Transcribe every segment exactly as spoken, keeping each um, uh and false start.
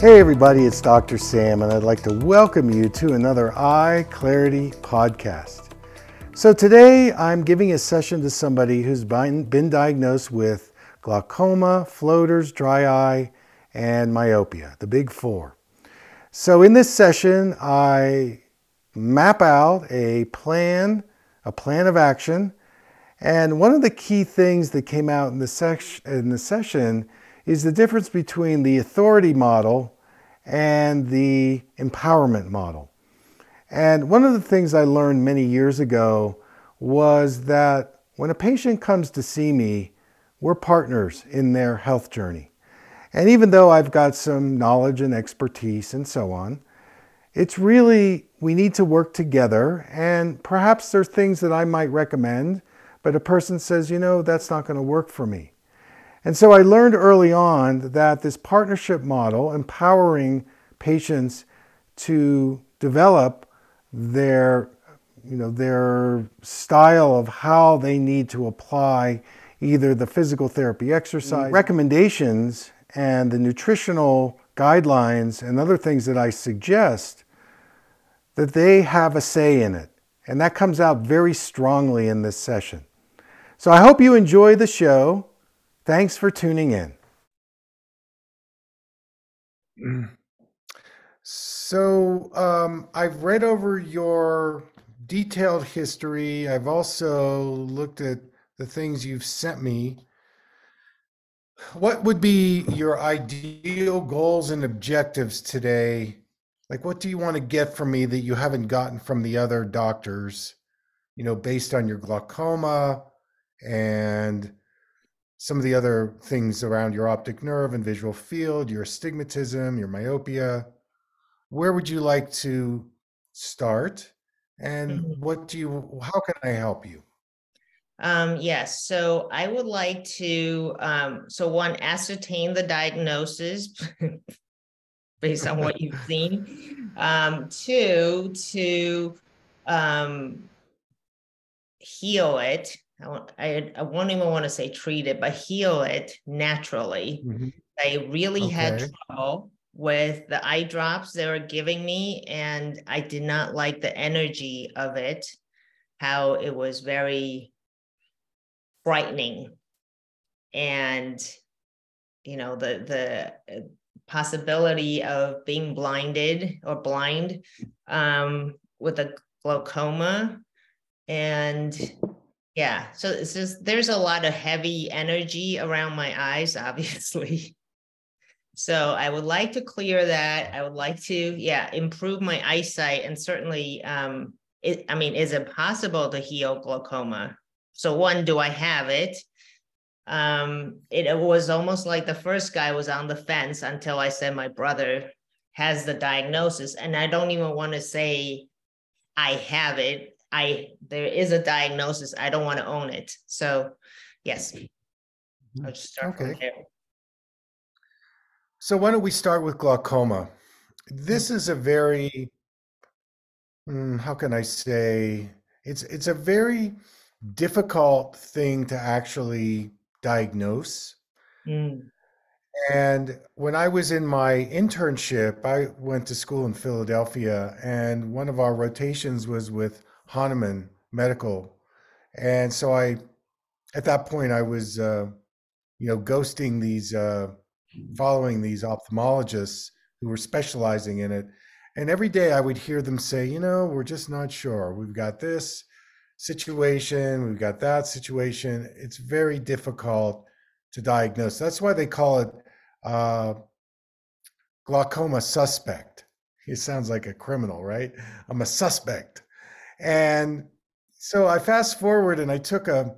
Hey everybody, it's Doctor Sam, and I'd like to welcome you to another Eye Clarity podcast. So today I'm giving a session to somebody who's been diagnosed with glaucoma, floaters, dry eye, and myopia, the big four. So in this session, I map out a plan, a plan of action, and one of the key things that came out in the, se- in the session is the difference between the authority model and the empowerment model. And one of the things I learned many years ago was that when a patient comes to see me, we're partners in their health journey. And even though I've got some knowledge and expertise and so on, it's really, we need to work together, and perhaps there are things that I might recommend, but a person says, you know, that's not going to work for me. And so I learned early on that this partnership model, empowering patients to develop their, you know, their style of how they need to apply either the physical therapy exercise recommendations and the nutritional guidelines and other things that I suggest, that they have a say in it. And that comes out very strongly in this session. So I hope you enjoy the show. Thanks for tuning in. So um, I've read over your detailed history. I've also looked at the things you've sent me. What would be your ideal goals and objectives today? Like, what do you want to get from me that you haven't gotten from the other doctors, you know, based on your glaucoma and some of the other things around your optic nerve and visual field, your astigmatism, your myopia? Where would you like to start? And what do you, how can I help you? Um, yes. So I would like to, um, so one, ascertain the diagnosis based on what you've seen. Um, two, to um, heal it. I, I won't even want to say treat it, but heal it naturally. Mm-hmm. I really okay. had trouble with the eye drops they were giving me, and I did not like the energy of it, how it was very frightening. And, you know, the the possibility of being blinded or blind um, with a glaucoma. And yeah, so it's just, there's a lot of heavy energy around my eyes, obviously. So I would like to clear that. I would like to, yeah, improve my eyesight. And certainly, um, it, I mean, is it possible to heal glaucoma? So one, do I have it? Um, it, it was almost like the first guy was on the fence until I said my brother has the diagnosis. And I don't even want to say I have it. I, there is a diagnosis. I don't want to own it. So yes, I'll just start okay. from there. So why don't we start with glaucoma? This is a very, um, how can I say, it's, it's a very difficult thing to actually diagnose. Mm. And when I was in my internship, I went to school in Philadelphia, and one of our rotations was with Hahnemann medical. And so I, at that point I was, uh, you know, ghosting these, uh, following these ophthalmologists who were specializing in it. And every day I would hear them say, you know, we're just not sure. We've got this situation. We've got that situation. It's very difficult to diagnose. That's why they call it, uh, glaucoma suspect. It sounds like a criminal, right? I'm a suspect. And so I fast forward, and I took a,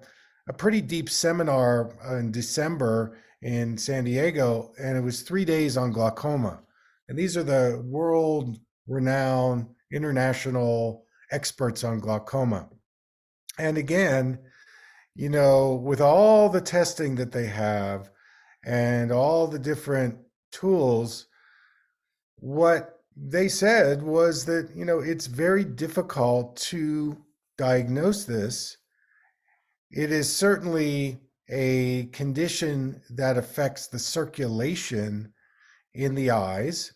a pretty deep seminar in December in San Diego, and it was three days on glaucoma. And these are the world-renowned international experts on glaucoma. And again, you know, with all the testing that they have and all the different tools, what they said was that, you know, it's very difficult to diagnose this. It is certainly a condition that affects the circulation in the eyes.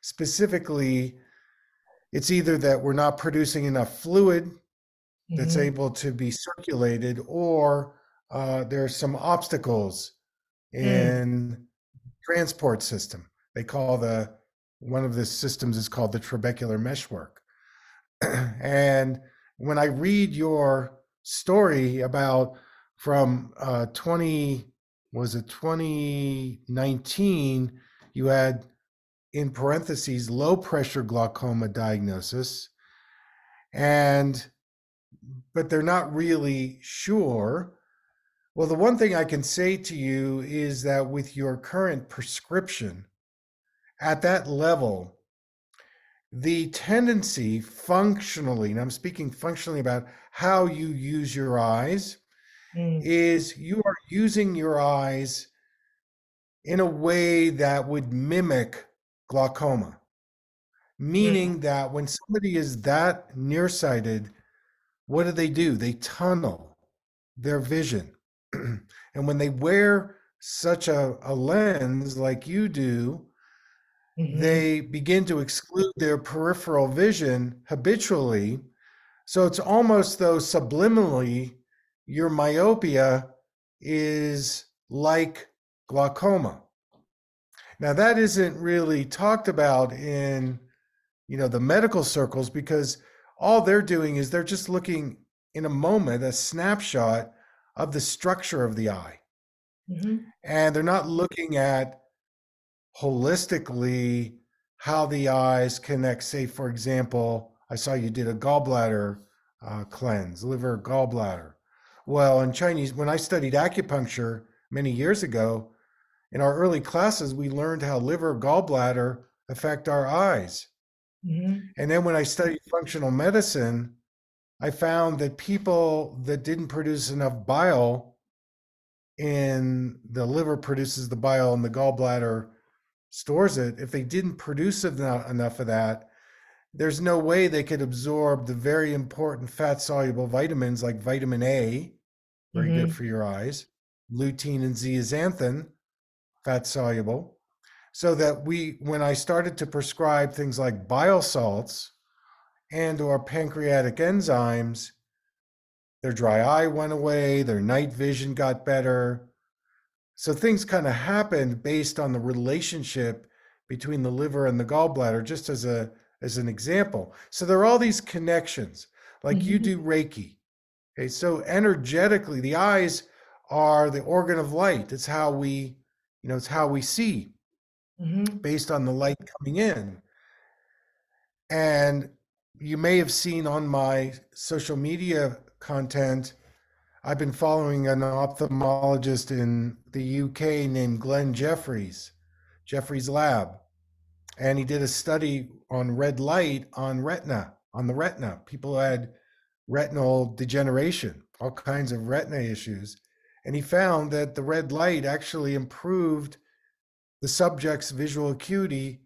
Specifically, it's either that we're not producing enough fluid that's mm-hmm. able to be circulated, or uh, there are some obstacles in mm. transport system. They call the, one of the systems is called the trabecular meshwork. And when I read your story about from uh, twenty, was it twenty nineteen, you had in parentheses, low pressure glaucoma diagnosis, and but they're not really sure. Well, the one thing I can say to you is that with your current prescription at that level, the tendency functionally, and I'm speaking functionally about how you use your eyes, mm. is you are using your eyes in a way that would mimic glaucoma, meaning mm. that when somebody is that nearsighted, what do they do? They tunnel their vision. And when they wear such a, a lens like you do, mm-hmm. they begin to exclude their peripheral vision habitually. So it's almost though subliminally, your myopia is like glaucoma. Now that isn't really talked about in, you know, the medical circles, because all they're doing is they're just looking in a moment, a snapshot of the structure of the eye. Mm-hmm. And they're not looking at holistically how the eyes connect. Say, for example, I saw you did a gallbladder uh, cleanse, liver gallbladder. Well, in Chinese, when I studied acupuncture many years ago, in our early classes, we learned how liver gallbladder affect our eyes. Mm-hmm. And then when I studied functional medicine, I found that people that didn't produce enough bile, and the liver produces the bile and the gallbladder stores it, if they didn't produce enough of that, there's no way they could absorb the very important fat-soluble vitamins like vitamin A, very mm-hmm. good for your eyes, lutein and zeaxanthin, fat-soluble. So that we, when I started to prescribe things like bile salts and or pancreatic enzymes, their dry eye went away, their night vision got better. So things kind of happened based on the relationship between the liver and the gallbladder, just as a as an example. So there are all these connections, like mm-hmm. you do Reiki. Okay, so energetically, the eyes are the organ of light. It's how we, you know, it's how we see. Mm-hmm. Based on the light coming in. And you may have seen on my social media content, I've been following an ophthalmologist in the U K named Glenn Jeffries, Jeffries lab. And he did a study on red light on retina, on the retina. People had retinal degeneration, all kinds of retina issues. And he found that the red light actually improved the subject's visual acuity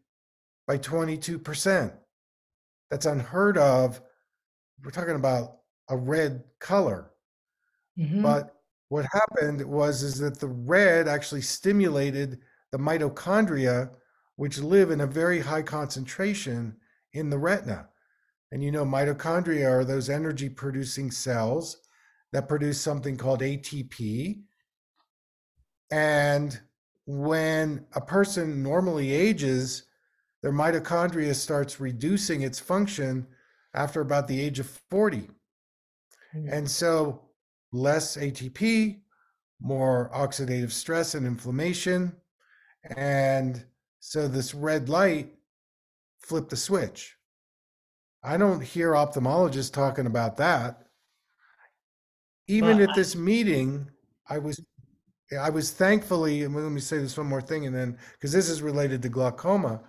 by twenty-two percent. That's unheard of. We're talking about a red color. Mm-hmm. But what happened was is that the red actually stimulated the mitochondria, which live in a very high concentration in the retina. And you know, mitochondria are those energy producing cells that produce something called A T P. And when a person normally ages, their mitochondria starts reducing its function after about the age of forty. Mm-hmm. And so less A T P, more oxidative stress and inflammation. And so this red light flipped the switch. I don't hear ophthalmologists talking about that. Even well, at this I... meeting, I was I was thankfully, and let me say this one more thing, and then, because this is related to glaucoma,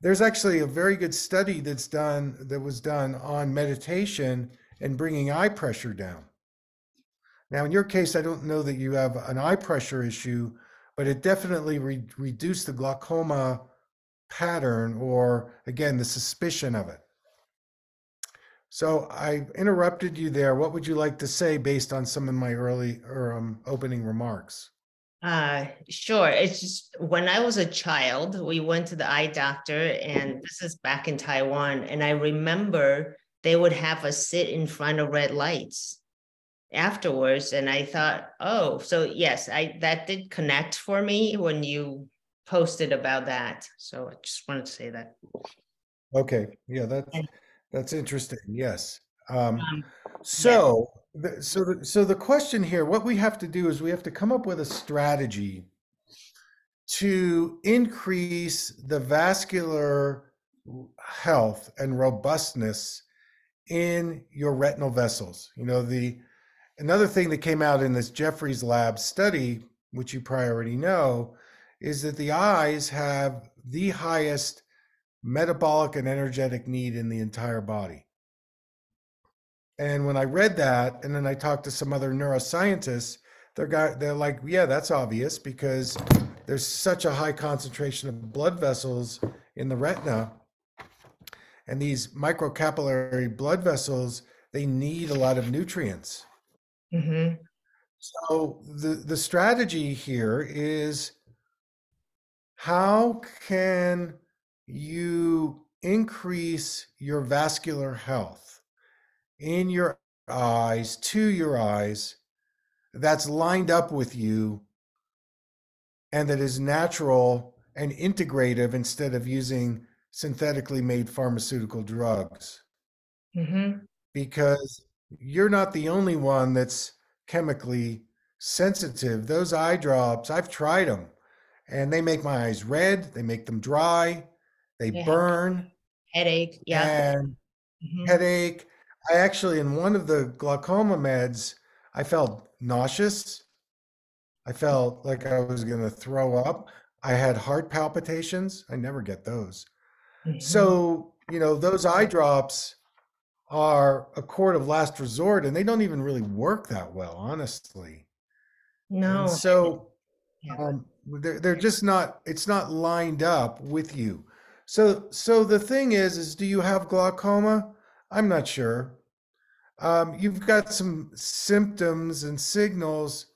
there's actually a very good study that's done, that was done on meditation and bringing eye pressure down. Now, in your case, I don't know that you have an eye pressure issue, but it definitely re- reduced the glaucoma pattern, or again, the suspicion of it. So I interrupted you there. What would you like to say based on some of my early or um, opening remarks? Uh, sure. It's just, when I was a child, we went to the eye doctor, and this is back in Taiwan. And I remember they would have us sit in front of red lights afterwards. And I thought, oh, so yes, I that did connect for me when you posted about that. So I just wanted to say that. Okay. Yeah, that, that's interesting. Yes. Um, um, so... Yeah. So the, so the question here, what we have to do is we have to come up with a strategy to increase the vascular health and robustness in your retinal vessels. You know, the another thing that came out in this Jeffries lab study, which you probably already know, is that the eyes have the highest metabolic and energetic need in the entire body. And when I read that, and then I talked to some other neuroscientists, they're got, they're like, yeah, that's obvious, because there's such a high concentration of blood vessels in the retina. And these microcapillary blood vessels, they need a lot of nutrients. Mm-hmm. So the, the strategy here is, how can you increase your vascular health in your eyes, to your eyes, that's lined up with you and that is natural and integrative instead of using synthetically made pharmaceutical drugs? Mm-hmm. Because you're not the only one that's chemically sensitive. Those eye drops, I've tried them, and they make my eyes red, they make them dry, they yeah. burn. Headache, yeah. And mm-hmm. headache. I actually, in one of the glaucoma meds, I felt nauseous. I felt like I was going to throw up. I had heart palpitations. I never get those. Mm-hmm. So, you know, those eye drops are a court of last resort, and they don't even really work that well, honestly. No. And so um, they're, they're just not, it's not lined up with you. So, so the thing is, is do you have glaucoma? I'm not sure. Um, you've got some symptoms and signals,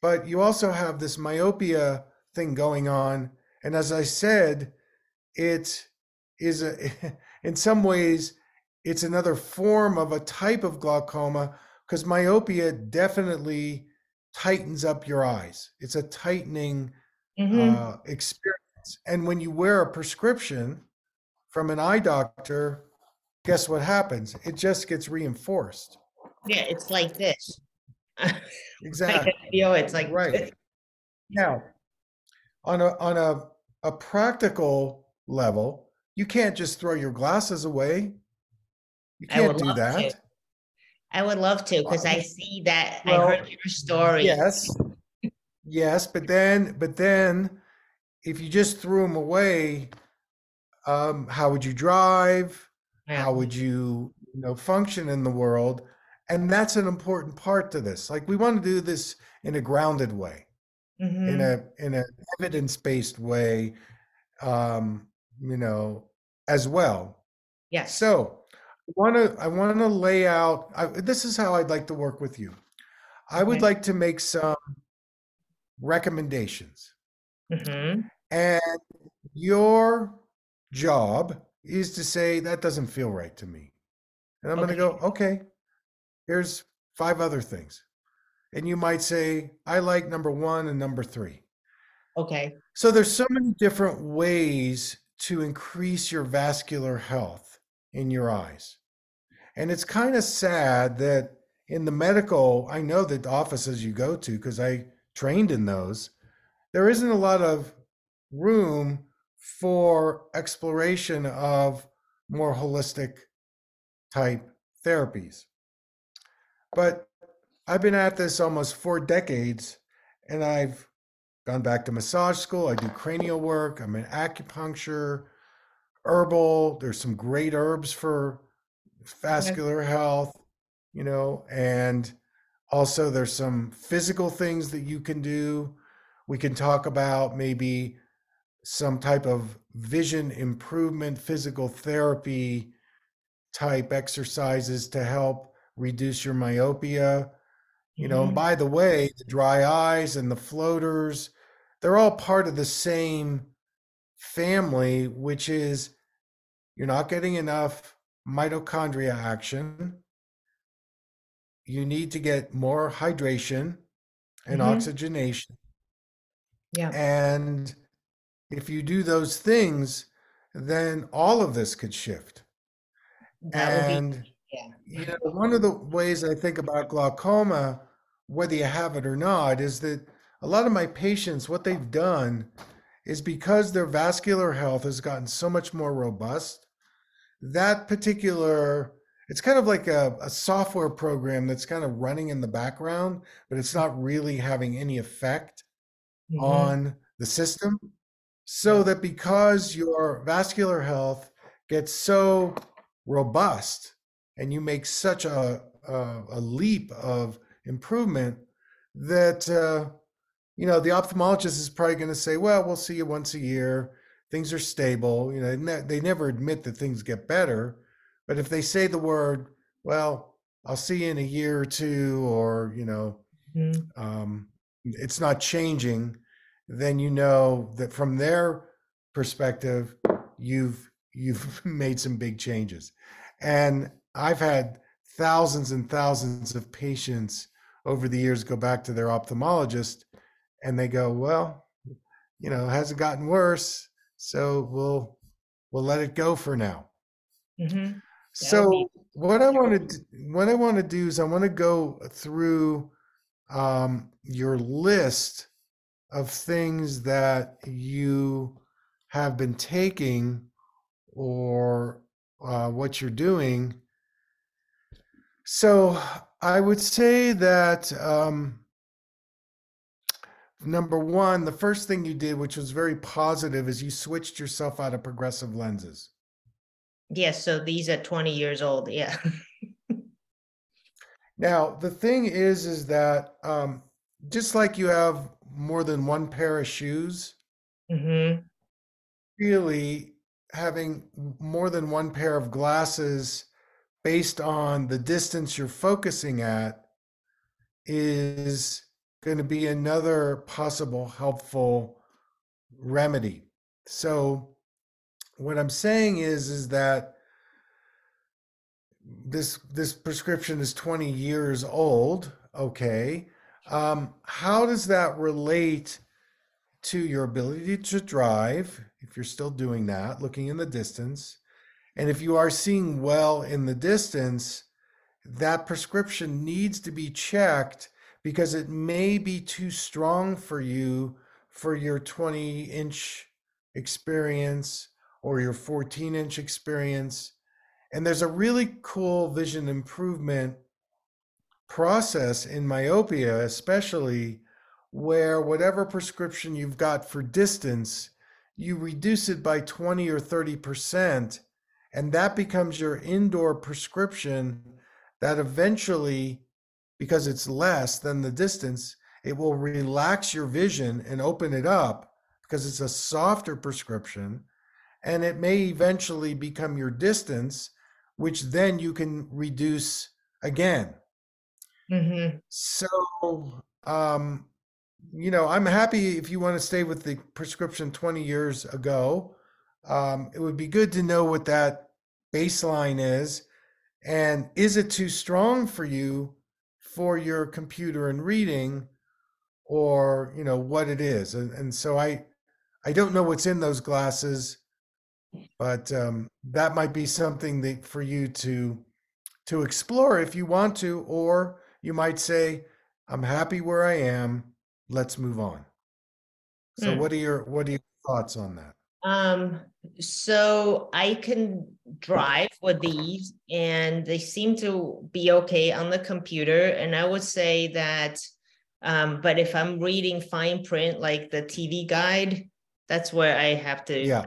but you also have this myopia thing going on. And as I said, it is a, in some ways, it's another form of a type of glaucoma, because myopia definitely tightens up your eyes. It's a tightening mm-hmm. uh, experience. And when you wear a prescription from an eye doctor, guess what happens? It just gets reinforced. Yeah, it's like this. Exactly. You know, it's like right this. Now, on a on a a practical level, you can't just throw your glasses away. You can't do that. To. I would love to, because I see that. Well, I heard your story. Yes, yes, but then but then, if you just threw them away, um, how would you drive? How would you, you know, function in the world? And that's an important part to this. Like, we want to do this in a grounded way, mm-hmm. in a in an evidence-based way, um, you know, as well. Yes. So I want to I want to lay out. I, this is how I'd like to work with you. I would okay. like to make some recommendations, mm-hmm. and your job is to say, that doesn't feel right to me. And I'm okay. going to go, okay, here's five other things. And you might say, I like number one and number three. Okay. So there's so many different ways to increase your vascular health in your eyes. And it's kind of sad that in the medical, I know that the offices you go to, because I trained in those, there isn't a lot of room for exploration of more holistic type therapies. But I've been at this almost four decades, and I've gone back to massage school. I do cranial work. I'm in acupuncture, herbal. There's some great herbs for vascular health, you know, and also there's some physical things that you can do. We can talk about maybe some type of vision improvement, physical therapy type exercises to help reduce your myopia. You know, mm-hmm. By the way, the dry eyes and the floaters, they're all part of the same family, which is you're not getting enough mitochondria action. You need to get more hydration and mm-hmm. oxygenation. Yeah. And if you do those things, then all of this could shift. That and would be, yeah. You know, one of the ways I think about glaucoma, whether you have it or not, is that a lot of my patients, what they've done is because their vascular health has gotten so much more robust, that particular, it's kind of like a, a software program that's kind of running in the background, but it's not really having any effect mm-hmm. on the system. So that because your vascular health gets so robust and you make such a a, a leap of improvement that, uh, you know, the ophthalmologist is probably going to say, well, we'll see you once a year. Things are stable. You know, they, ne- they never admit that things get better. But if they say the word, well, I'll see you in a year or two, or, you know, mm-hmm. um, it's not changing, then you know that from their perspective, you've you've made some big changes. And I've had thousands and thousands of patients over the years go back to their ophthalmologist, and they go, well, you know, it hasn't gotten worse, so we'll we'll let it go for now. Mm-hmm. So be- what I want to what I want to do is I want to go through um, your list of things that you have been taking or uh, what you're doing. So I would say that um, number one, the first thing you did, which was very positive, is you switched yourself out of progressive lenses. Yes, so these are twenty years old, yeah. Now, the thing is, is that um, just like you have more than one pair of shoes, mm-hmm. really having more than one pair of glasses based on the distance you're focusing at is going to be another possible helpful remedy. So what I'm saying is, is that this, this prescription is twenty years old. Okay. Um, how does that relate to your ability to drive, if you're still doing that, looking in the distance? And if you are seeing well in the distance, that prescription needs to be checked because it may be too strong for you for your twenty inch experience or your fourteen inch experience. And there's a really cool vision improvement process in myopia, especially, where whatever prescription you've got for distance, you reduce it by twenty or thirty percent, and that becomes your indoor prescription that eventually, because it's less than the distance, it will relax your vision and open it up because it's a softer prescription, and it may eventually become your distance, which then you can reduce again. Mm-hmm. So, um, you know, I'm happy if you want to stay with the prescription twenty years ago. Um, it would be good to know what that baseline is. And is it too strong for you for your computer and reading, or, you know, what it is? And, and so I, I don't know what's in those glasses, but um, that might be something that for you to, to explore if you want to, or you might say, I'm happy where I am, let's move on. So mm. what are your what are your thoughts on that? Um, So I can drive with these and they seem to be okay on the computer. And I would say that, um, but if I'm reading fine print, like the T V guide, that's where I have to yeah.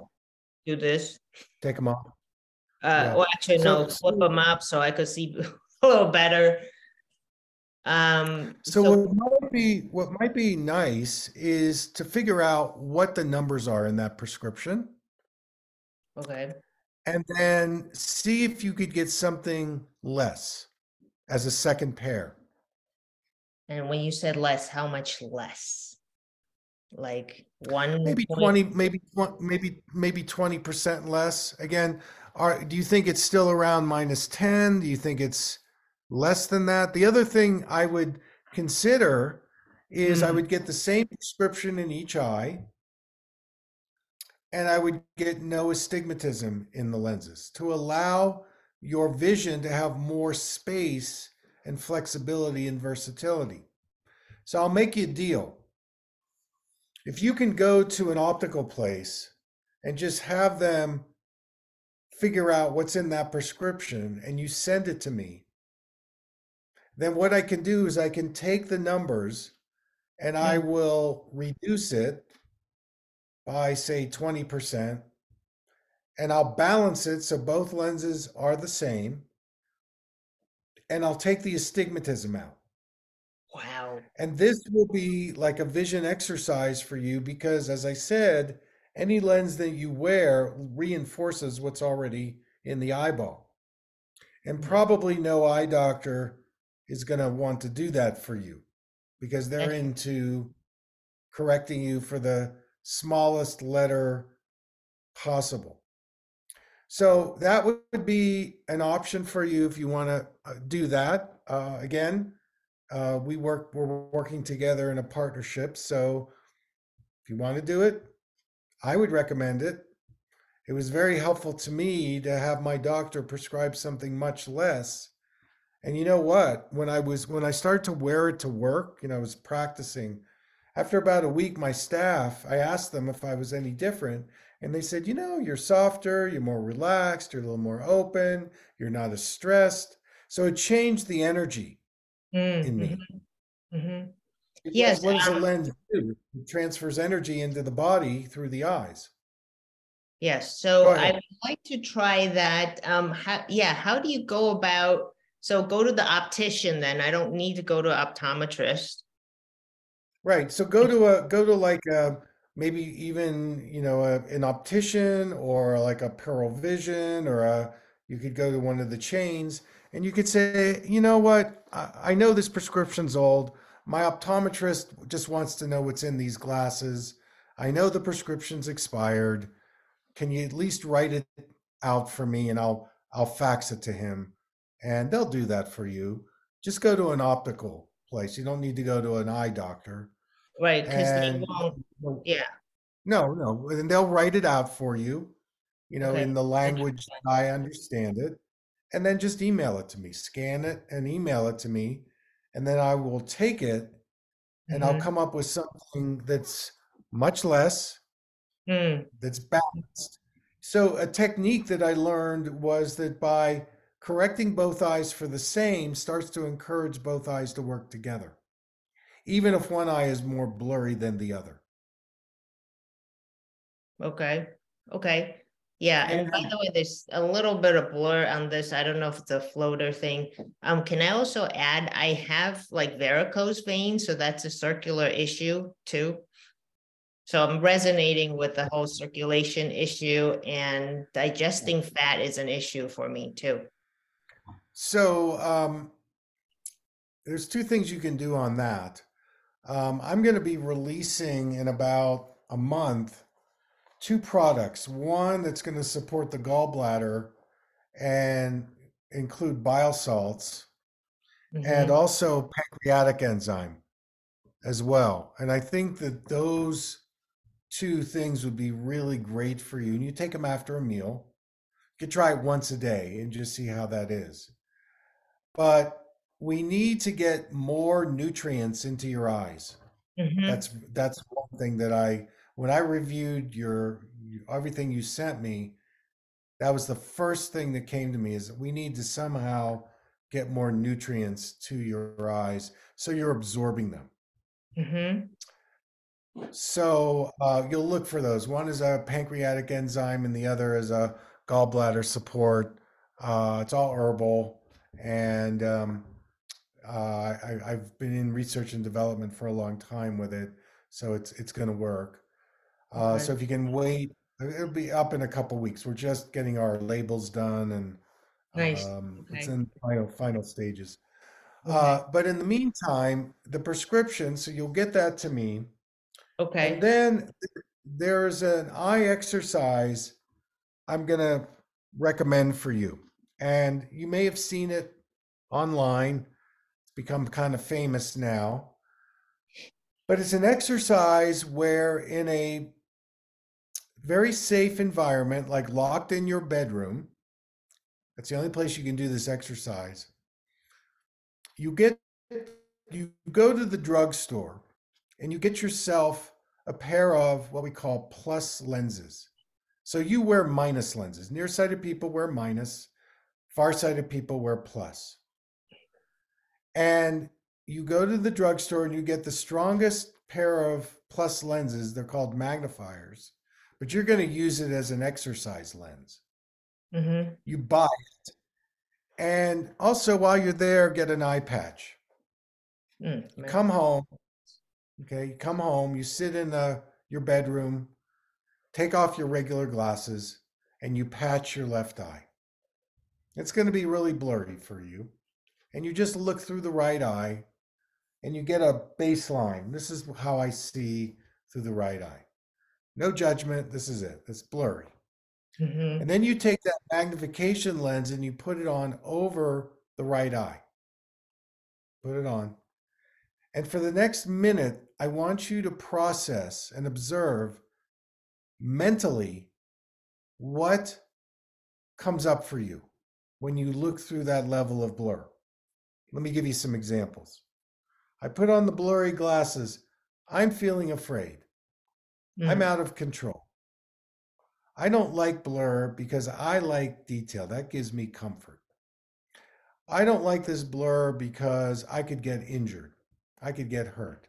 do this. Take them off. Uh, yeah. Well, actually, so, no, flip so, them up so I could see a little better. Um, so, so what might be what might be nice is to figure out what the numbers are in that prescription. Okay. And then see if you could get something less as a second pair. And when you said less, how much less? Like one maybe twenty, maybe maybe maybe twenty percent less. Again, are do you think it's still around minus ten? Do you think it's less than that? The other thing I would consider is mm. I would get the same prescription in each eye. And I would get no astigmatism in the lenses to allow your vision to have more space and flexibility and versatility. So I'll make you a deal. If you can go to an optical place and just have them figure out what's in that prescription and you send it to me, then what I can do is I can take the numbers and I will reduce it by say twenty percent, and I'll balance it so both lenses are the same, and I'll take the astigmatism out. Wow. And this will be like a vision exercise for you because, as I said, any lens that you wear reinforces what's already in the eyeball. And probably no eye doctor is going to want to do that for you because they're into correcting you for the smallest letter possible. So that would be an option for you if you want to do that. Uh, again, uh, we work, we're working together in a partnership. So if you want to do it, I would recommend it. It was very helpful to me to have my doctor prescribe something much less. And you know what, when I was, when I started to wear it to work, you know, I was practicing. After about a week, my staff, I asked them if I was any different, and they said, you know, you're softer, you're more relaxed, you're a little more open, you're not as stressed. So it changed the energy mm-hmm. in me. Mm-hmm. Yes. What does the lens do? It transfers energy into the body through the eyes. Yes. So I would like to try that. Um, how, yeah. How do you go about, so go to the optician then. I don't need to go to an optometrist. Right. So go to a, go to like a, maybe even, you know, a, an optician or like a Pearl Vision, or a, you could go to one of the chains and you could say, you know what, I, I know this prescription's old. My optometrist just wants to know what's in these glasses. I know the prescription's expired. Can you at least write it out for me and I'll, I'll fax it to him, and they'll do that for you. Just go to an optical place. You don't need to go to an eye doctor. Right. Because they won't. Yeah. No, no. And they'll write it out for you, you know, okay. in the language that I understand it. And then just email it to me, scan it and email it to me. And then I will take it and mm-hmm. I'll come up with something that's much less, mm. that's balanced. So a technique that I learned was that by correcting both eyes for the same starts to encourage both eyes to work together, even if one eye is more blurry than the other. Okay. Okay. Yeah. And by the way, there's a little bit of blur on this. I don't know if it's a floater thing. Um, can I also add, I have like varicose veins, so that's a circular issue too. So I'm resonating with the whole circulation issue, and digesting fat is an issue for me too. So um, there's two things you can do on that. Um, I'm going to be releasing in about a month two products. One that's going to support the gallbladder and include bile salts mm-hmm. and also pancreatic enzyme as well. And I think that those two things would be really great for you. And you take them after a meal. You could try it once a day and just see how that is. But we need to get more nutrients into your eyes. Mm-hmm. That's that's one thing that I, when I reviewed your you, everything you sent me, that was the first thing that came to me, is that we need to somehow get more nutrients to your eyes so you're absorbing them. Mm-hmm. So uh, you'll look for those. One is a pancreatic enzyme and the other is a gallbladder support. Uh, it's all herbal. And um, uh, I, I've been in research and development for a long time with it. So it's it's going to work. Uh, okay. So if you can wait, it'll be up in a couple of weeks. We're just getting our labels done and nice. um, okay. It's in the final, final stages. Okay. Uh, but in the meantime, the prescription, so you'll get that to me. Okay. And then there's an eye exercise I'm going to recommend for you. And you may have seen it online. It's become kind of famous now. But it's an exercise where in a very safe environment, like locked in your bedroom, that's the only place you can do this exercise. You get, you go to the drugstore and you get yourself a pair of what we call plus lenses. So you wear minus lenses. Nearsighted people wear minus, farsighted people wear plus. And you go to the drugstore and you get the strongest pair of plus lenses. They're called magnifiers, but you're going to use it as an exercise lens. Mm-hmm. You buy it. And also while you're there, get an eye patch. Mm, you come home. Okay. You come home, you sit in the, your bedroom, take off your regular glasses and you patch your left eye. It's going to be really blurry for you. And you just look through the right eye and you get a baseline. This is how I see through the right eye. No judgment. This is it. It's blurry. Mm-hmm. And then you take that magnification lens and you put it on over the right eye. Put it on. And for the next minute, I want you to process and observe mentally what comes up for you when you look through that level of blur. Let me give you some examples. I put on the blurry glasses. I'm feeling afraid. Mm-hmm. I'm out of control. I don't like blur because I like detail. That gives me comfort. I don't like this blur because I could get injured. I could get hurt.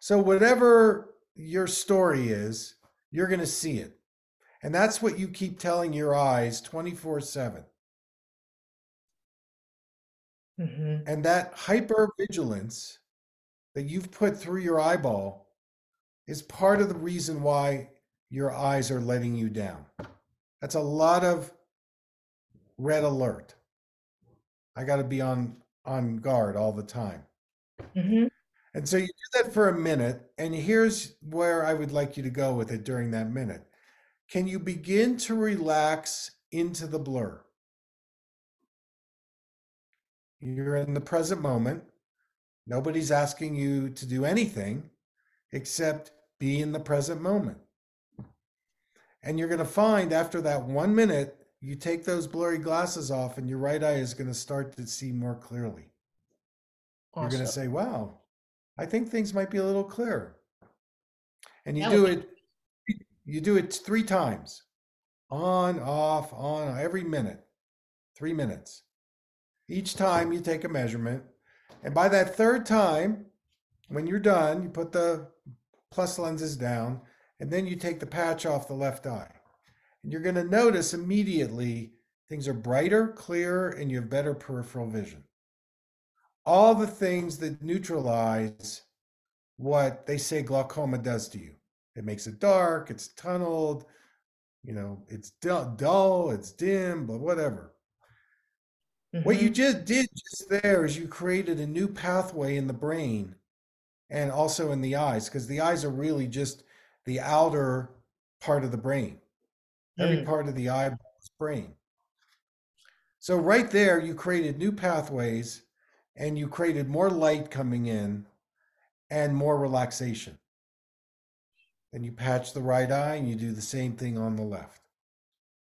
So whatever your story is, you're going to see it. And that's what you keep telling your eyes twenty-four seven. Mm-hmm. And that hypervigilance that you've put through your eyeball is part of the reason why your eyes are letting you down. That's a lot of red alert. I got to be on, on guard all the time. Mm-hmm. And so you do that for a minute, and here's where I would like you to go with it during that minute. Can you begin to relax into the blur? You're in the present moment. Nobody's asking you to do anything except be in the present moment. And you're going to find after that one minute, you take those blurry glasses off and your right eye is going to start to see more clearly. Awesome. You're going to say, wow, I think things might be a little clearer. And you that do it, be- you do it three times, on, off, on, every minute, three minutes. Each time you take a measurement. And by that third time, when you're done, you put the plus lenses down. And then you take the patch off the left eye. And you're going to notice immediately things are brighter, clearer, and you have better peripheral vision. All the things that neutralize what they say glaucoma does to you. It makes it dark, it's tunneled, you know, it's dull, it's dim, but whatever. Mm-hmm. What you just did just there is you created a new pathway in the brain and also in the eyes, because the eyes are really just the outer part of the brain. Every mm. part of the eyeball is brain. So right there, you created new pathways and you created more light coming in and more relaxation. Then you patch the right eye and you do the same thing on the left.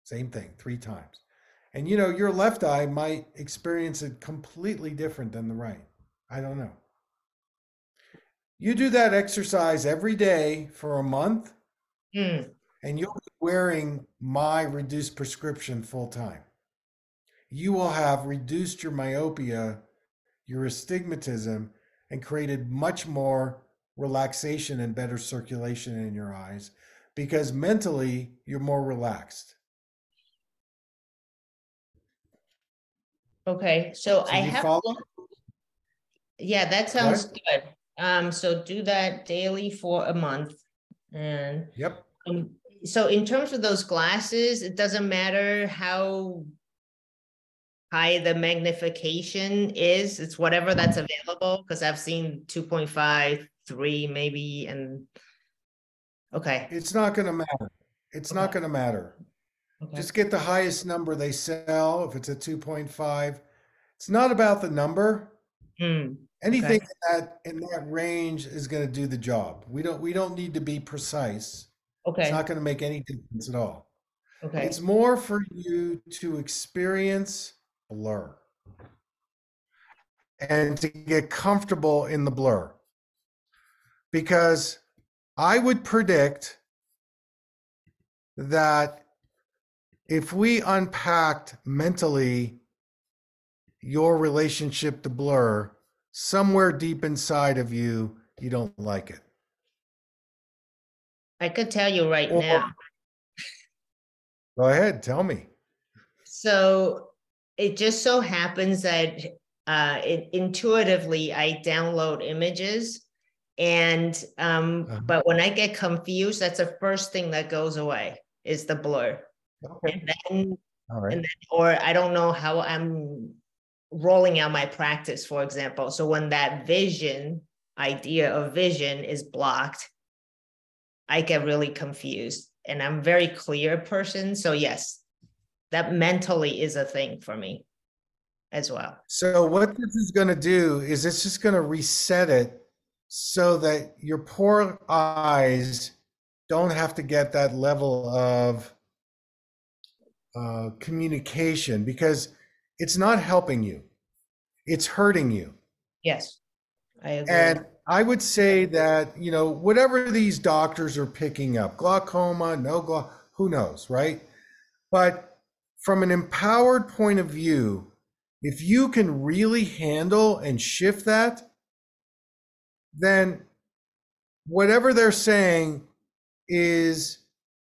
Same thing, three times. And you know, your left eye might experience it completely different than the right. I don't know. You do that exercise every day for a month, mm. and you'll wearing my reduced prescription full time, you will have reduced your myopia, your astigmatism, and created much more relaxation and better circulation in your eyes, because mentally you're more relaxed. Okay, so, so I have, follow? yeah, that sounds what? good. Um, so do that daily for a month. And yep. Um, so in terms of those glasses, it doesn't matter how high the magnification is, it's whatever that's available, because I've seen two point five, three maybe, and okay. It's not gonna matter. It's okay. not gonna matter. Okay. Just get the highest number they sell. If it's a two point five, it's not about the number. Mm, Anything okay. in that in that range is going to do the job. We don't we don't need to be precise. Okay. It's not going to make any difference at all. Okay. It's more for you to experience blur and to get comfortable in the blur. Because I would predict that if we unpacked mentally your relationship to blur, somewhere deep inside of you, you don't like it. I could tell you right or, now. Go ahead, tell me. So it just so happens that uh, it, intuitively I download images, and um, uh-huh. but when I get confused, that's the first thing that goes away is the blur. Okay. And then, All right. and then, or I don't know how I'm rolling out my practice, for example. So when that vision, idea of vision is blocked, I get really confused, and I'm a very clear person. So yes, that mentally is a thing for me as well. So what this is going to do is it's just going to reset it so that your poor eyes don't have to get that level of Uh, communication, because it's not helping you, it's hurting you. Yes, I agree. And I would say that, you know, whatever these doctors are picking up, glaucoma, no glaucoma, who knows, right? But from an empowered point of view, if you can really handle and shift that, then whatever they're saying is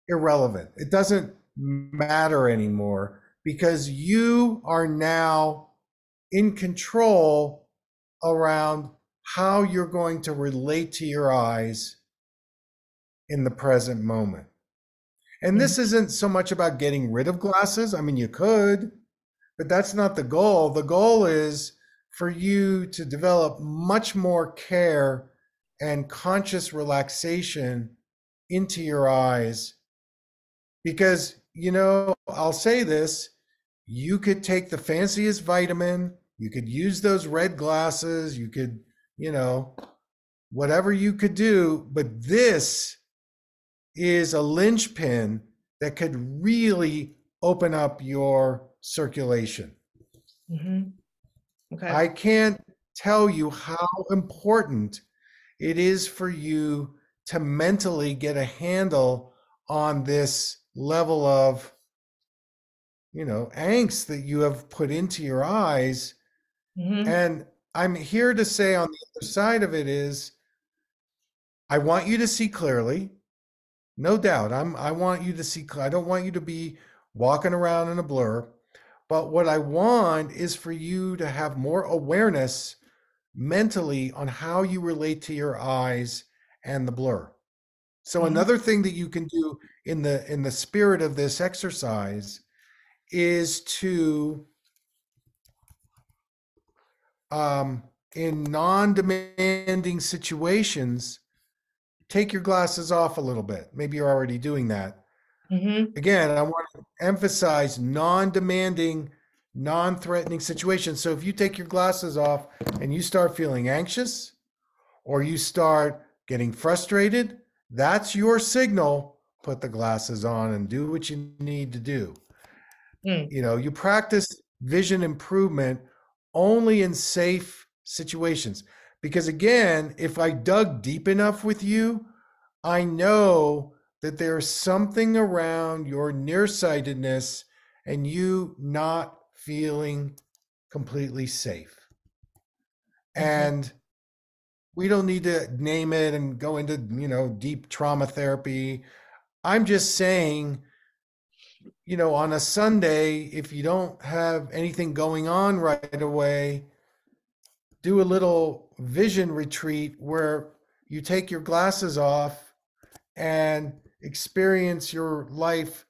irrelevant. It doesn't matter anymore, because you are now in control around how you're going to relate to your eyes in the present moment. And mm-hmm. this isn't so much about getting rid of glasses. I mean, you could, but that's not the goal. The goal is for you to develop much more care and conscious relaxation into your eyes, because you know, I'll say this, you could take the fanciest vitamin, you could use those red glasses, you could, you know, whatever you could do, but this is a linchpin that could really open up your circulation. Mm-hmm. Okay. I can't tell you how important it is for you to mentally get a handle on this level of, you know, angst that you have put into your eyes. Mm-hmm. And I'm here to say on the other side of it is, I want you to see clearly, no doubt. I'm, I want you to see, I don't want you to be walking around in a blur, but what I want is for you to have more awareness mentally on how you relate to your eyes and the blur. So another thing that you can do in the in the spirit of this exercise is to, um, in non-demanding situations, take your glasses off a little bit. Maybe you're already doing that. Mm-hmm. Again, I want to emphasize non-demanding, non-threatening situations. So if you take your glasses off and you start feeling anxious, or you start getting frustrated, that's your signal, put the glasses on and do what you need to do. Mm. You know, you practice vision improvement only in safe situations. Because again, if I dug deep enough with you, I know that there's something around your nearsightedness and you not feeling completely safe. And we don't need to name it and go into, you know, deep trauma therapy. I'm just saying, you know, on a Sunday, if you don't have anything going on right away, do a little vision retreat where you take your glasses off and experience your life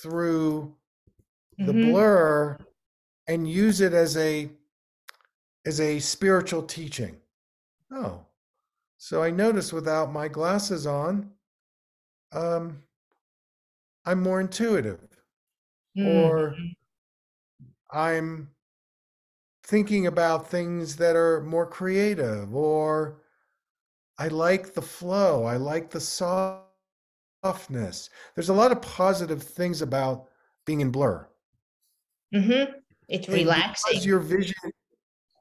through the mm-hmm. blur, and use it as a as a spiritual teaching. Oh, so I notice without my glasses on, um, I'm more intuitive, mm. or I'm thinking about things that are more creative, or I like the flow, I like the softness. There's a lot of positive things about being in blur. Mm-hmm. It's and relaxing. Because your vision,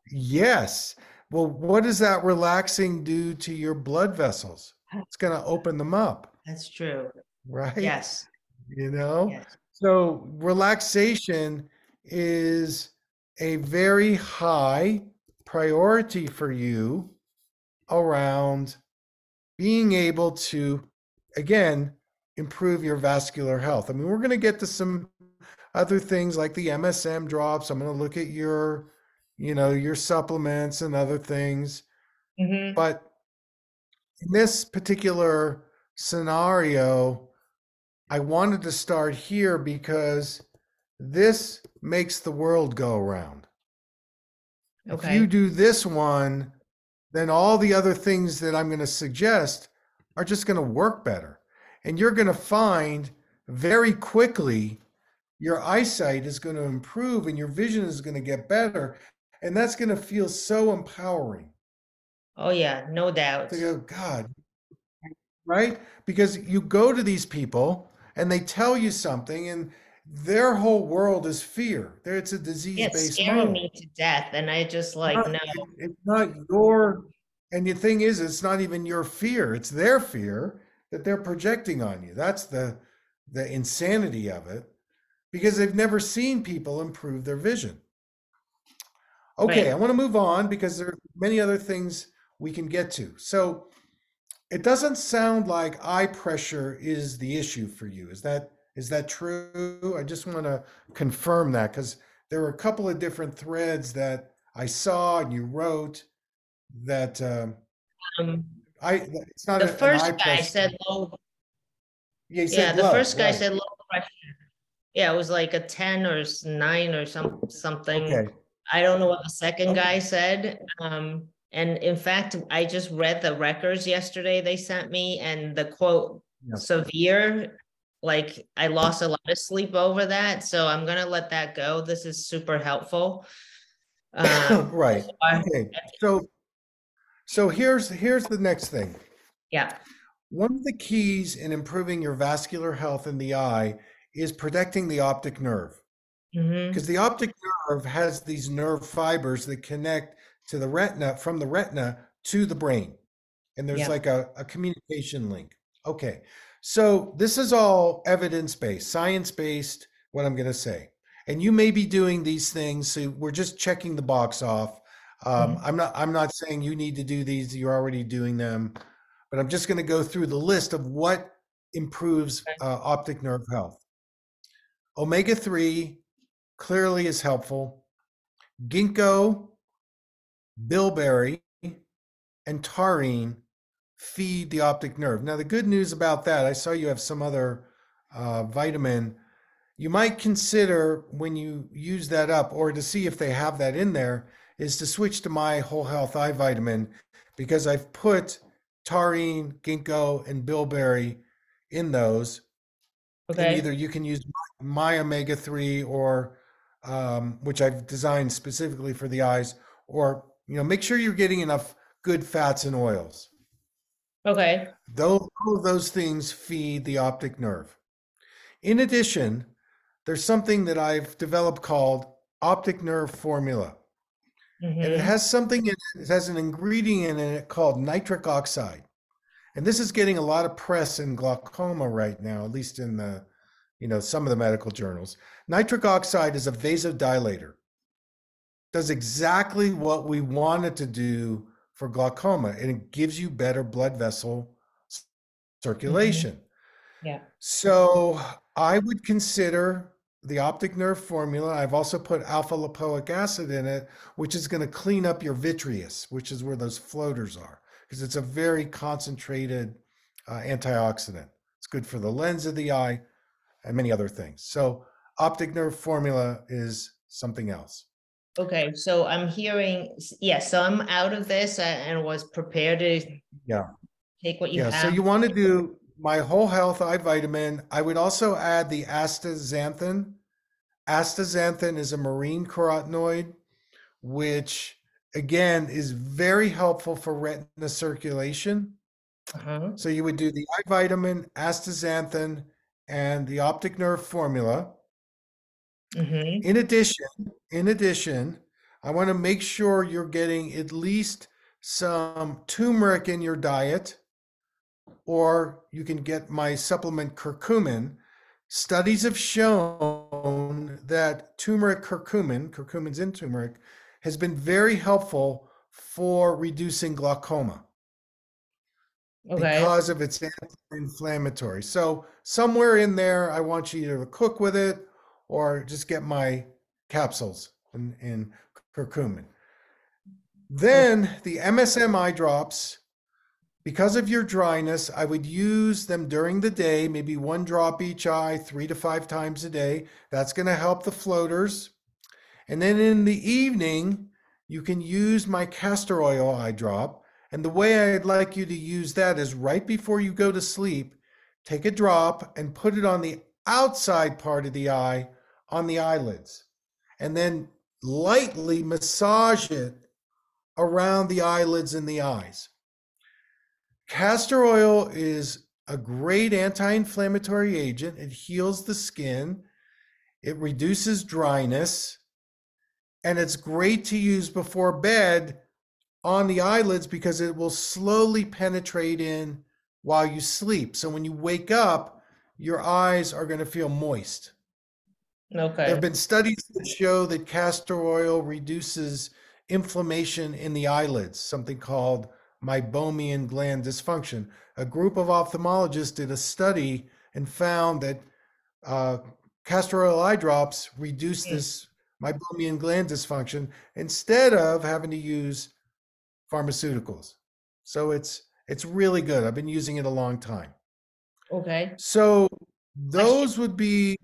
yes. Well, what does that relaxing do to your blood vessels? It's going to open them up. That's true. Right? Yes. You know? Yes. So relaxation is a very high priority for you around being able to, again, improve your vascular health. I mean, we're going to get to some other things like the M S M drops. I'm going to look at your, you know, your supplements and other things. Mm-hmm. But in this particular scenario, I wanted to start here because this makes the world go around. Okay. If you do this one, then all the other things that I'm going to suggest are just going to work better. And you're going to find very quickly your eyesight is going to improve and your vision is going to get better. And that's going to feel so empowering. Oh, yeah, no doubt. To go, God, right? Because you go to these people and they tell you something and their whole world is fear. It's a disease-based It's scaring me to death. And I just like, no. no. It's not your, and the thing is, it's not even your fear. It's their fear that they're projecting on you. That's the the insanity of it, because they've never seen people improve their vision. Okay, right. I want to move on because there are many other things we can get to. So it doesn't sound like eye pressure is the issue for you. Is that is that true? I just want to confirm that, because there were a couple of different threads that I saw and you wrote that um, um I it's not the a, first guy pressure. said low. Yeah, yeah the low, first guy right. said low pressure. Yeah, it was like a ten or nine or some something. Okay. I don't know what the second guy said. Um, and in fact, I just read the records yesterday they sent me, and the quote, yeah. severe, like I lost a lot of sleep over that. So I'm going to let that go. This is super helpful. Um, right. So, I, okay. so, so here's, here's the next thing. Yeah. One of the keys in improving your vascular health in the eye is protecting the optic nerve. Mm-hmm. Because the optic nerve has these nerve fibers that connect to the retina, from the retina to the brain. And there's yeah. like a, a communication link. Okay, so this is all evidence-based, science-based, what I'm gonna say. And you may be doing these things, so we're just checking the box off. Um, mm-hmm. I'm not, I'm not saying you need to do these, you're already doing them, but I'm just gonna go through the list of what improves uh, optic nerve health. omega three clearly is helpful. Ginkgo, bilberry, and taurine feed the optic nerve. Now, the good news about that, I saw you have some other uh, vitamin. You might consider, when you use that up, or to see if they have that in there, is to switch to my Whole Health Eye Vitamin, because I've put taurine, ginkgo, and bilberry in those. Okay. And either you can use my omega three, or um, which I've designed specifically for the eyes, or, you know, make sure you're getting enough good fats and oils. Okay. Those, all of those things feed the optic nerve. In addition, there's something that I've developed called optic nerve formula. Mm-hmm. And it has something in it, it has an ingredient in it called nitric oxide. And this is getting a lot of press in glaucoma right now, at least in the, you know, some of the medical journals. Nitric oxide is a vasodilator. Does exactly what we want it to do for glaucoma, and it gives you better blood vessel circulation. Mm-hmm. Yeah. So I would consider the optic nerve formula. I've also put alpha lipoic acid in it, which is going to clean up your vitreous, which is where those floaters are, because it's a very concentrated uh, antioxidant. It's good for the lens of the eye and many other things. So optic nerve formula is something else. Okay, so I'm hearing, yeah, so I'm out of this and was prepared to yeah. take what you yeah, have. Yeah, so you want to do my whole health eye vitamin. I would also add the astaxanthin. Astaxanthin is a marine carotenoid, which again is very helpful for retina circulation. Uh-huh. So you would do the eye vitamin, astaxanthin, and the optic nerve formula. Mm-hmm. In addition, in addition, I want to make sure you're getting at least some turmeric in your diet, or you can get my supplement curcumin. Studies have shown that turmeric curcumin, curcumin's in turmeric, has been very helpful for reducing glaucoma okay. because of its anti-inflammatory. So somewhere in there, I want you to cook with it, or just get my capsules in, in curcumin. Then the M S M eye drops, because of your dryness, I would use them during the day, maybe one drop each eye, three to five times a day. That's gonna help the floaters. And then in the evening, you can use my castor oil eye drop. And the way I'd like you to use that is right before you go to sleep, take a drop and put it on the outside part of the eye, on the eyelids, and then lightly massage it around the eyelids and the eyes. Castor oil is a great anti-inflammatory agent. It heals the skin, it reduces dryness, and it's great to use before bed on the eyelids because it will slowly penetrate in while you sleep. So when you wake up, your eyes are going to feel moist. Okay. There have been studies that show that castor oil reduces inflammation in the eyelids, something called meibomian gland dysfunction. A group of ophthalmologists did a study and found that uh, castor oil eye drops reduce okay. this meibomian gland dysfunction instead of having to use pharmaceuticals. So it's it's really good. I've been using it a long time. Okay. So those would be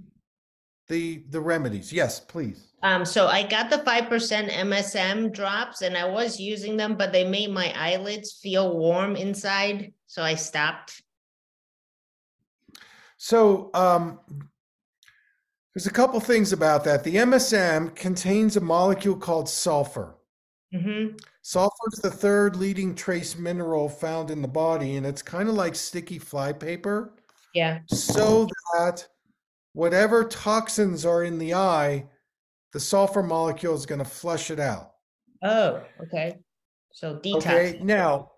the the remedies. Yes, please. Um, so I got the five percent M S M drops and I was using them, but they made my eyelids feel warm inside. So I stopped. So um, there's a couple things about that. The M S M contains a molecule called sulfur. Mm-hmm. Sulfur is the third leading trace mineral found in the body, and it's kind of like sticky flypaper. Yeah. So that whatever toxins are in the eye, the sulfur molecule is going to flush it out. Oh, okay. So detox. Okay. Now,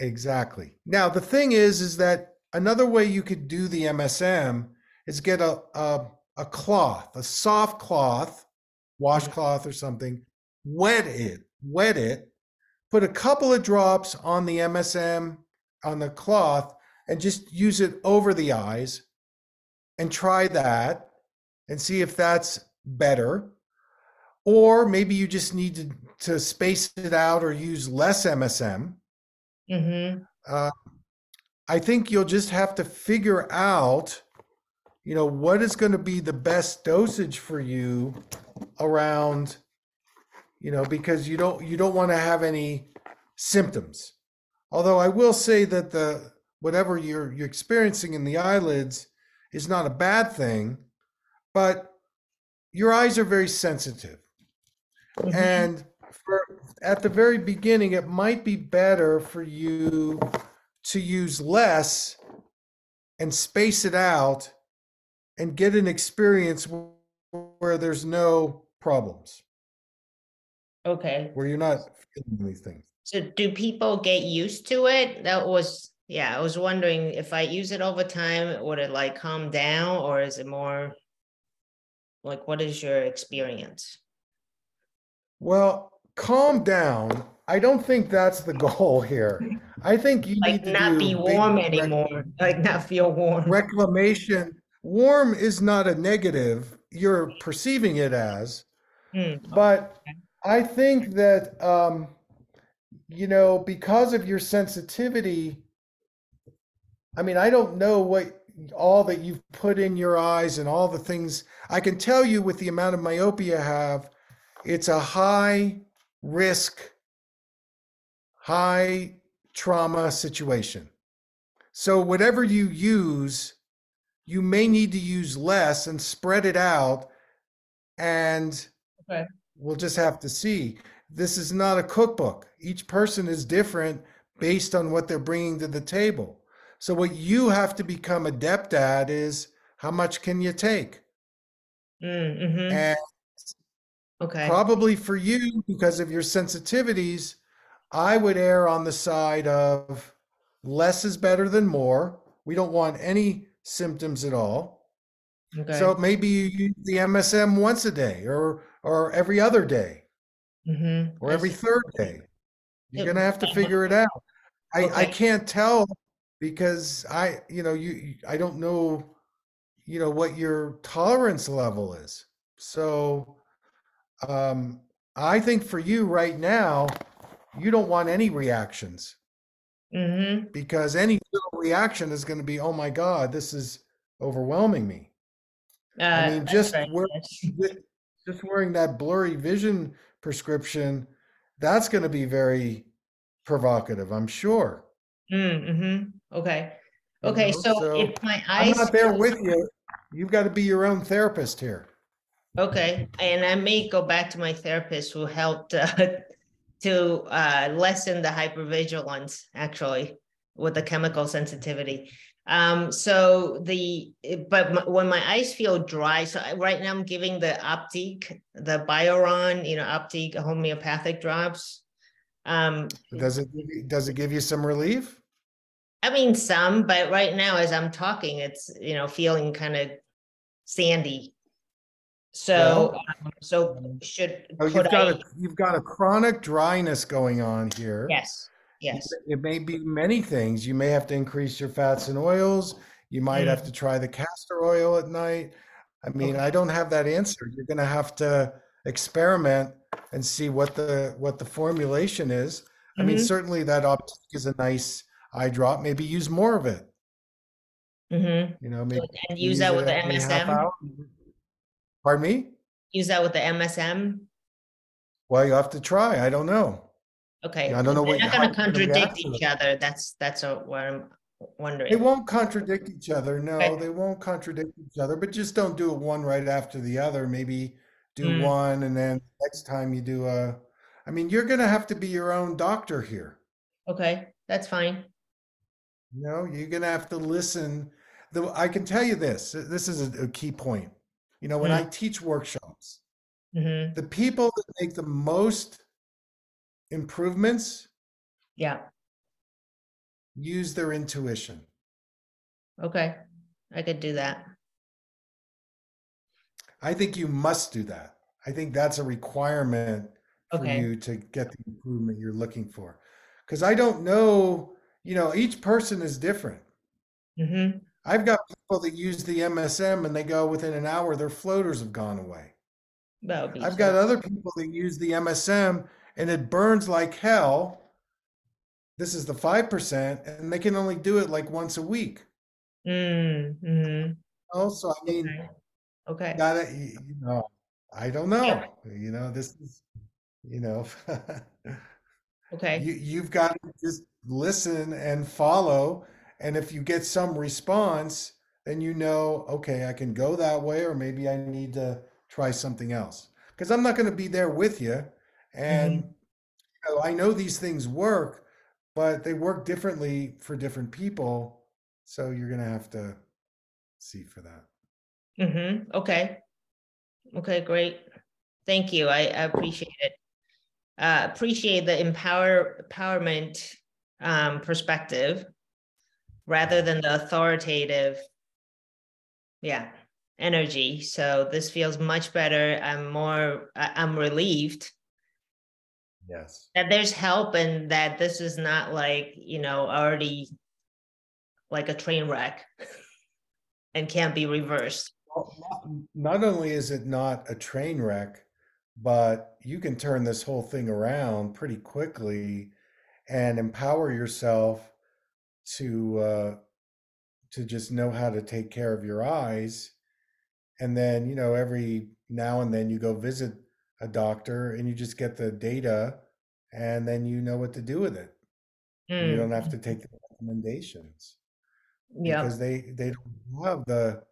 exactly. Now the thing is, is that another way you could do the M S M is get a a, a cloth, a soft cloth, washcloth or something. Wet it, wet it, put a couple of drops on the M S M, on the cloth, and just use it over the eyes and try that and see if that's better. Or maybe you just need to, to space it out or use less M S M. Mm-hmm. Uh, I think you'll just have to figure out, you know, what is going to be the best dosage for you around, you know, because you don't you don't want to have any symptoms. Although I will say that the whatever you're you're experiencing in the eyelids is not a bad thing, but your eyes are very sensitive. Mm-hmm. And for, at the very beginning, it might be better for you to use less and space it out and get an experience where there's no problems. Okay. Where you're not feeling these things. So do people get used to it? That was Yeah, I was wondering if I use it over time, would it like calm down, or is it more like, what is your experience? Well, calm down, I don't think that's the goal here. I think you like need to not be warm anymore, like not feel warm. Reclamation, warm is not a negative, you're perceiving it as, mm. but okay. I think that, um, you know, because of your sensitivity, I mean, I don't know what all that you've put in your eyes and all the things. I can tell you with the amount of myopia I have, it's a high risk, high trauma situation. So whatever you use, you may need to use less and spread it out, and okay. we'll just have to see. This is not a cookbook. Each person is different based on what they're bringing to the table. So what you have to become adept at is how much can you take? Mm-hmm. And okay. probably for you, because of your sensitivities, I would err on the side of less is better than more. We don't want any symptoms at all. Okay. So maybe you use the M S M once a day, or or every other day, mm-hmm. or every third day. You're going to have to figure it out. I, okay. I can't tell. Because I, you know, you, I don't know, you know, what your tolerance level is. So um, I think for you right now, you don't want any reactions, mm-hmm. because any little reaction is going to be, oh my God, this is overwhelming me. Uh, I mean, just, right. wearing, just wearing that blurry vision prescription, that's going to be very provocative, I'm sure. Mm-hmm. Okay. Okay. You know, so, so if my eyes, I'm not there with you. You've got to be your own therapist here. Okay. And I may go back to my therapist who helped uh, to uh, lessen the hypervigilance, actually, with the chemical sensitivity. Um, so the, but my, when my eyes feel dry, so I, right now I'm giving the Optique, the Bioron, you know, Optique homeopathic drops. Um, does it, does it give you some relief? I mean, some, but right now as I'm talking, it's, you know, feeling kind of sandy. So, well, um, so should oh, you've got I, a you've got a chronic dryness going on here. Yes, yes. It, it may be many things. You may have to increase your fats and oils. You might mm-hmm. have to try the castor oil at night. I mean, okay. I don't have that answer. You're going to have to experiment and see what the what the formulation is. Mm-hmm. I mean, certainly that Optique is a nice eye drop. Maybe use more of it. Mm-hmm. You know, maybe and use, use that with the M S M. Pardon me? Use that with the M S M. Well, you have to try. I don't know. Okay. I don't know. They're what, not going to contradict each other. That's that's what I'm wondering. They won't contradict each other. No, okay. They won't contradict each other. But just don't do it one right after the other. Maybe. Do mm. one, and then next time you do a, I mean, you're going to have to be your own doctor here. Okay, that's fine. You know, you're going to have to listen. The, I can tell you this, this is a, a key point. You know, when mm. I teach workshops, mm-hmm. the people that make the most improvements yeah. use their intuition. Okay, I could do that. I think you must do that. I think that's a requirement okay. for you to get the improvement you're looking for. Because I don't know, you know, each person is different. Mm-hmm. I've got people that use the M S M and they go within an hour, their floaters have gone away. That would be I've true. got other people that use the M S M and it burns like hell. This is the five percent and they can only do it like once a week. Mm-hmm. Also, I mean, okay. Okay. Gotta, you know, I don't know. Yeah. You know, this is, you know. okay. You, you've got to just listen and follow. And if you get some response, then you know, okay, I can go that way, or maybe I need to try something else. Because I'm not going to be there with you. And mm-hmm. you know, I know these things work, but they work differently for different people. So you're going to have to see for that. Mm-hmm. Okay. Okay, great. Thank you. I, I appreciate it. Uh, appreciate the empower, empowerment um, perspective. rather than the authoritative, yeah, energy. So this feels much better. I'm more, I'm relieved. Yes. That there's help and that this is not like, you know, already like a train wreck and can't be reversed. Well, not only is it not a train wreck, but you can turn this whole thing around pretty quickly and empower yourself to uh, to just know how to take care of your eyes. And then, you know, every now and then you go visit a doctor and you just get the data and then you know what to do with it. Mm. You don't have to take the recommendations. Yeah. Because they, they don't have the,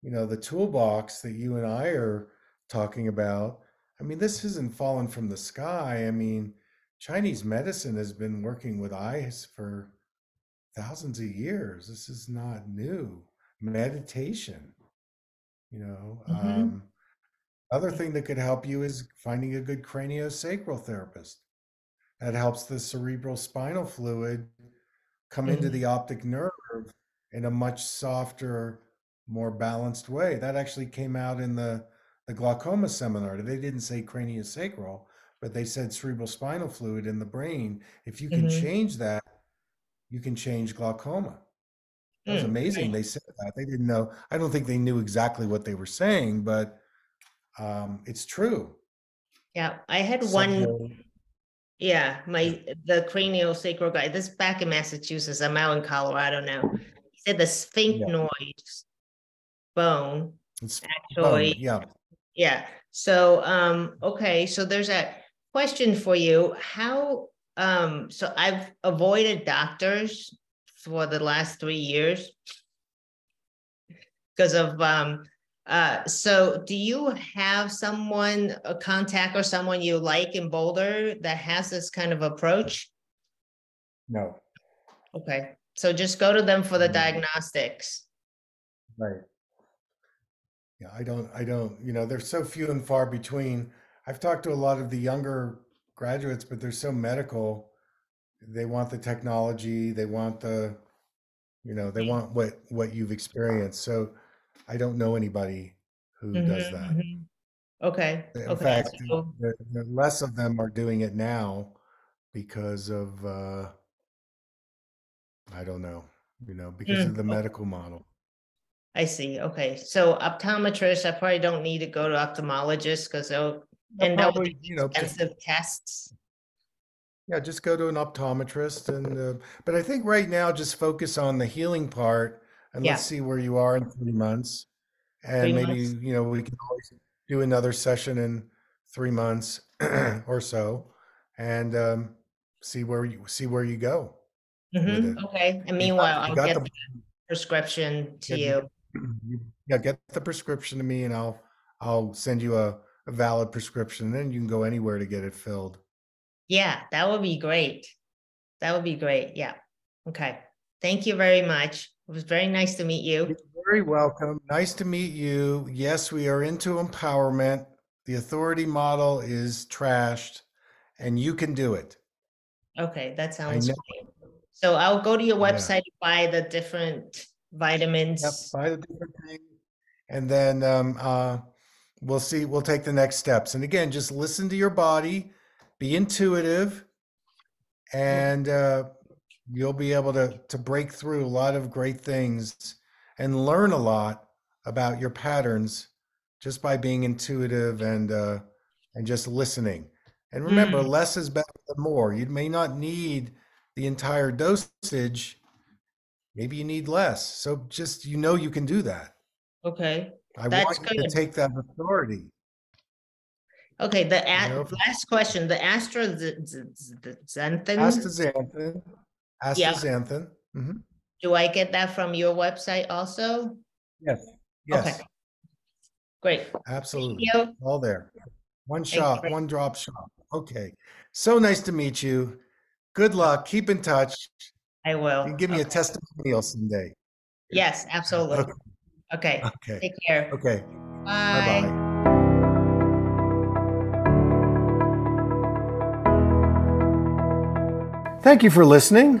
you know, the toolbox that you and I are talking about. I mean, this isn't fallen from the sky. I mean, Chinese medicine has been working with eyes for thousands of years. This is not new. Meditation, you know. Mm-hmm. Um, other thing that could help you is finding a good craniosacral therapist. That helps the cerebral spinal fluid come mm-hmm. into the optic nerve in a much softer, more balanced way. That actually came out in the, the glaucoma seminar. They didn't say craniosacral, but they said cerebral spinal fluid in the brain. If you can mm-hmm. change that, you can change glaucoma. It was mm, amazing. Right. They said that. They didn't know. I don't think they knew exactly what they were saying, but um, it's true. Yeah, I had Somehow. one. Yeah, my the cranial sacral guy. This is back in Massachusetts. I'm out in Colorado now. He said the sphenoid yeah. bone. It's actually, bone, yeah, yeah. So um, okay, so there's a question for you. How? Um, so I've avoided doctors for the last three years because of, um, uh, so do you have someone, a contact or someone you like in Boulder that has this kind of approach? No. Okay. So just go to them for the diagnostics. Right. Yeah. I don't, I don't, you know, there's so few and far between. I've talked to a lot of the younger graduates, but they're so medical. They want the technology, they want the, you know, they want what, what you've experienced. So I don't know anybody who mm-hmm, does that. Mm-hmm. Okay. In okay. fact, so, the, the less of them are doing it now because of, uh, I don't know, you know, because mm-hmm. of the medical model. I see. Okay. So optometrists, I probably don't need to go to ophthalmologists because they'll end up with expensive know, tests. Yeah, just go to an optometrist. And uh, but I think right now, just focus on the healing part and yeah. let's see where you are in three months. And three maybe, months. you know, we can always do another session in three months or so and um, see where you see where you go. Mm-hmm. Okay. And meanwhile, you got, you I'll get the, the prescription to get, you. Yeah, get the prescription to me and I'll I'll send you a, a valid prescription. Then you can go anywhere to get it filled. Yeah, that would be great. That would be great. Yeah. Okay. Thank you very much. It was very nice to meet you. You're very welcome. Nice to meet you. Yes, we are into empowerment. The authority model is trashed and you can do it. Okay. That sounds great. So I'll go to your website, yeah. buy the different vitamins. Yep, buy the different things. And then um, uh, we'll see, we'll take the next steps. And again, just listen to your body. Be intuitive, and uh, you'll be able to, to break through a lot of great things and learn a lot about your patterns just by being intuitive and uh, and just listening. And remember, mm. less is better than more. You may not need the entire dosage. Maybe you need less. So just, you know, you can do that. Okay. I That's want you good. to take that authority. Okay, the a- nope. last question, the astaxanthin. Astaxanthin. Astaxanthin. Yeah. Mm-hmm. Do I get that from your website also? Yes. Yes. Okay. Great. Absolutely. All there. One shop, one drop shop. Okay. So nice to meet you. Good luck. Keep in touch. I will. You give me okay. a testimonial someday. Yes, absolutely. Okay. Okay. okay. Take care. Okay. Bye. Bye-bye. Thank you for listening.